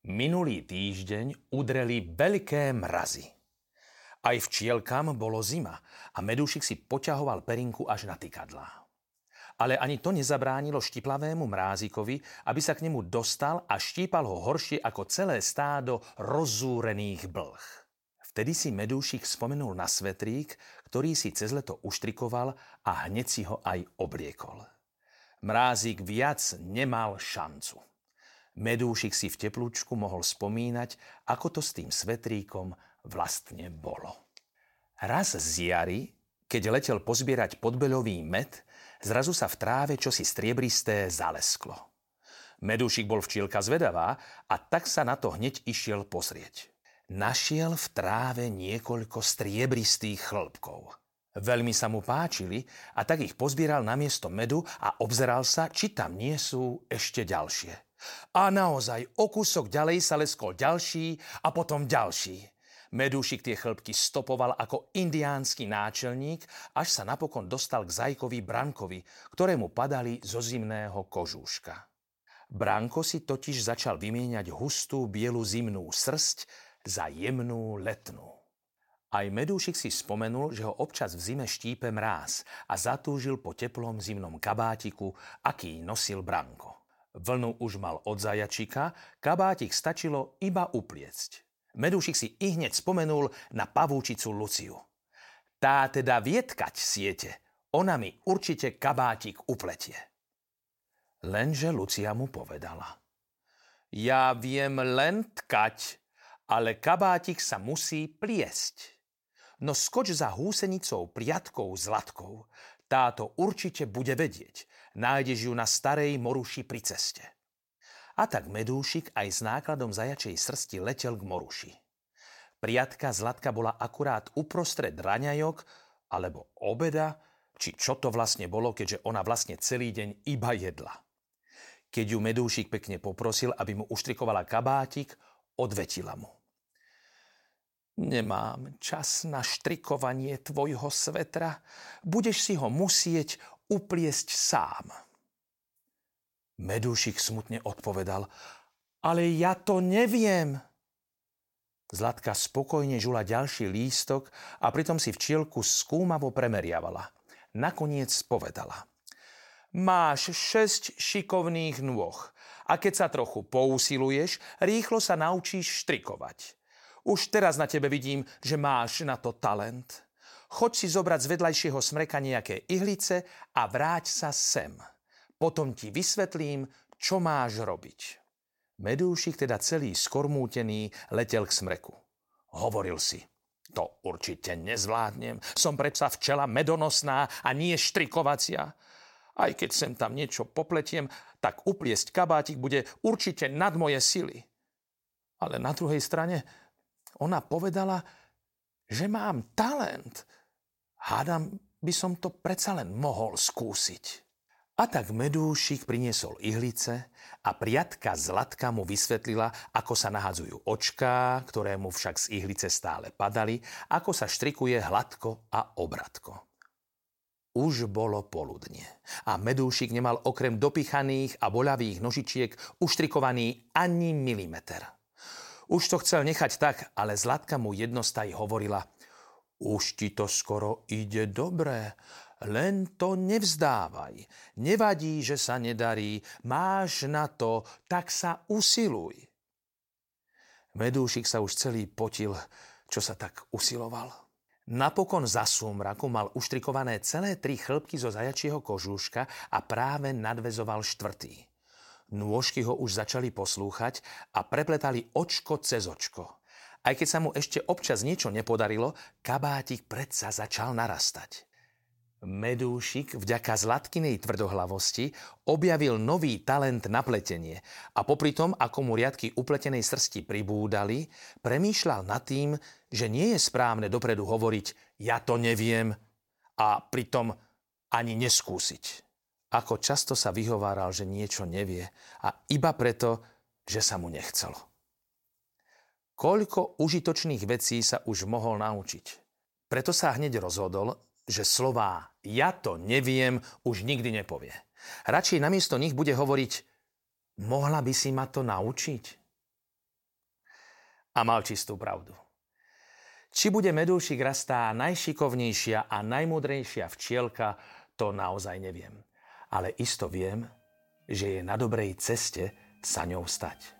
Minulý týždeň udreli veľké mrazy. Aj včielkam bolo zima a Medúšik si poťahoval perinku až na tykadlá. Ale ani to nezabránilo štiplavému mrázikovi, aby sa k nemu dostal a štípal ho horšie ako celé stádo rozúrených blh. Vtedy si Medúšik spomenul na svetrík, ktorý si cez leto uštrikoval a hneď si ho aj obliekol. Mrázik viac nemal šancu. Medúšik si v teplúčku mohol spomínať, ako to s tým svetríkom vlastne bolo. Raz z jary, keď letel pozbierať podbeľový med, zrazu sa v tráve čosi striebristé zalesklo. Medúšik bol včielka zvedavá a tak sa na to hneď išiel pozrieť. Našiel v tráve niekoľko striebristých chlpkov. Veľmi sa mu páčili a tak ich pozbieral na miesto medu a obzeral sa, či tam nie sú ešte ďalšie. A naozaj, o kúsok ďalej sa leskol ďalší a potom ďalší. Medúšik tie chlpky stopoval ako indiánsky náčelník, až sa napokon dostal k zajkovi Brankovi, ktorému padali zo zimného kožúška. Branko si totiž začal vymieňať hustú bielu zimnú srsť za jemnú letnú. Aj Medúšik si spomenul, že ho občas v zime štípe mráz a zatúžil po teplom zimnom kabátiku, aký nosil Branko. Vlnu už mal od zajačika, kabátik stačilo iba upliecť. Medúšik si ihneď spomenul na pavúčicu Luciu. Tá teda viedkať siete, ona mi určite kabátik upletie. Lenže Lucia mu povedala. Ja viem len tkať, ale kabátik sa musí pliesť. No skoč za húsenicou priatkou Zlatkou, táto určite bude vedieť. Nájdeš ju na starej moruši pri ceste. A tak Medúšik aj s nákladom zajačej srsti letel k moruši. Priatka Zlatka bola akurát uprostred raňajok, alebo obeda, či čo to vlastne bolo, keďže ona vlastne celý deň iba jedla. Keď ju Medúšik pekne poprosil, aby mu uštrikovala kabátik, odvetila mu. Nemám čas na štrikovanie tvojho svetra, budeš si ho musieť upliesť sám. Medúšik smutne odpovedal, ale ja to neviem. Zlatka spokojne žula ďalší lístok a pritom si včielku skúmavo premeriavala. Nakoniec povedala, máš 6 šikovných nôh a keď sa trochu pousiluješ, rýchlo sa naučíš štrikovať. Už teraz na tebe vidím, že máš na to talent. Choď si zobrať z vedľajšieho smreka nejaké ihlice a vráť sa sem. Potom ti vysvetlím, čo máš robiť. Medúšik teda celý skormútený letel k smreku. Hovoril si, to určite nezvládnem. Som predsa včela medonosná a nie štrikovacia. Aj keď sem tam niečo popletiem, tak upliesť kabátik bude určite nad moje sily. Ale na druhej strane ona povedala, že mám talent. Hádam, by som to predsa len mohol skúsiť. A tak Medúšik priniesol ihlice a priatka Zlatka mu vysvetlila, ako sa nahadzujú očká, ktoré mu však z ihlice stále padali, ako sa štrikuje hladko a obratko. Už bolo poludnie a Medúšik nemal okrem dopichaných a boľavých nožičiek uštrikovaný ani milimeter. Už to chcel nechať tak, ale Zlatka mu jednostaj hovorila. Už ti to skoro ide dobre, len to nevzdávaj. Nevadí, že sa nedarí, máš na to, tak sa usiluj. Medúšik sa už celý potil, čo sa tak usiloval. Napokon za súmraku mal uštrikované celé 3 chlpky zo zajačieho kožúška a práve nadvezoval 4. Nôžky ho už začali poslúchať a prepletali očko cez očko. Aj keď sa mu ešte občas niečo nepodarilo, kabátik predsa začal narastať. Medúšik vďaka Zlatkinej tvrdohlavosti objavil nový talent na pletenie a popri tom, ako mu riadky upletenej srsti pribúdali, premýšľal nad tým, že nie je správne dopredu hovoriť ja to neviem a pritom ani neskúsiť. Ako často sa vyhováral, že niečo nevie a iba preto, že sa mu nechcelo. Koľko užitočných vecí sa už mohol naučiť. Preto sa hneď rozhodol, že slová ja to neviem už nikdy nepovie. Radšej namiesto nich bude hovoriť mohla by si ma to naučiť. A mal čistú pravdu. Či bude Medúšik raz tá najšikovnejšia a najmúdrejšia včielka, to naozaj neviem. Ale isto viem, že je na dobrej ceste sa ňou stať.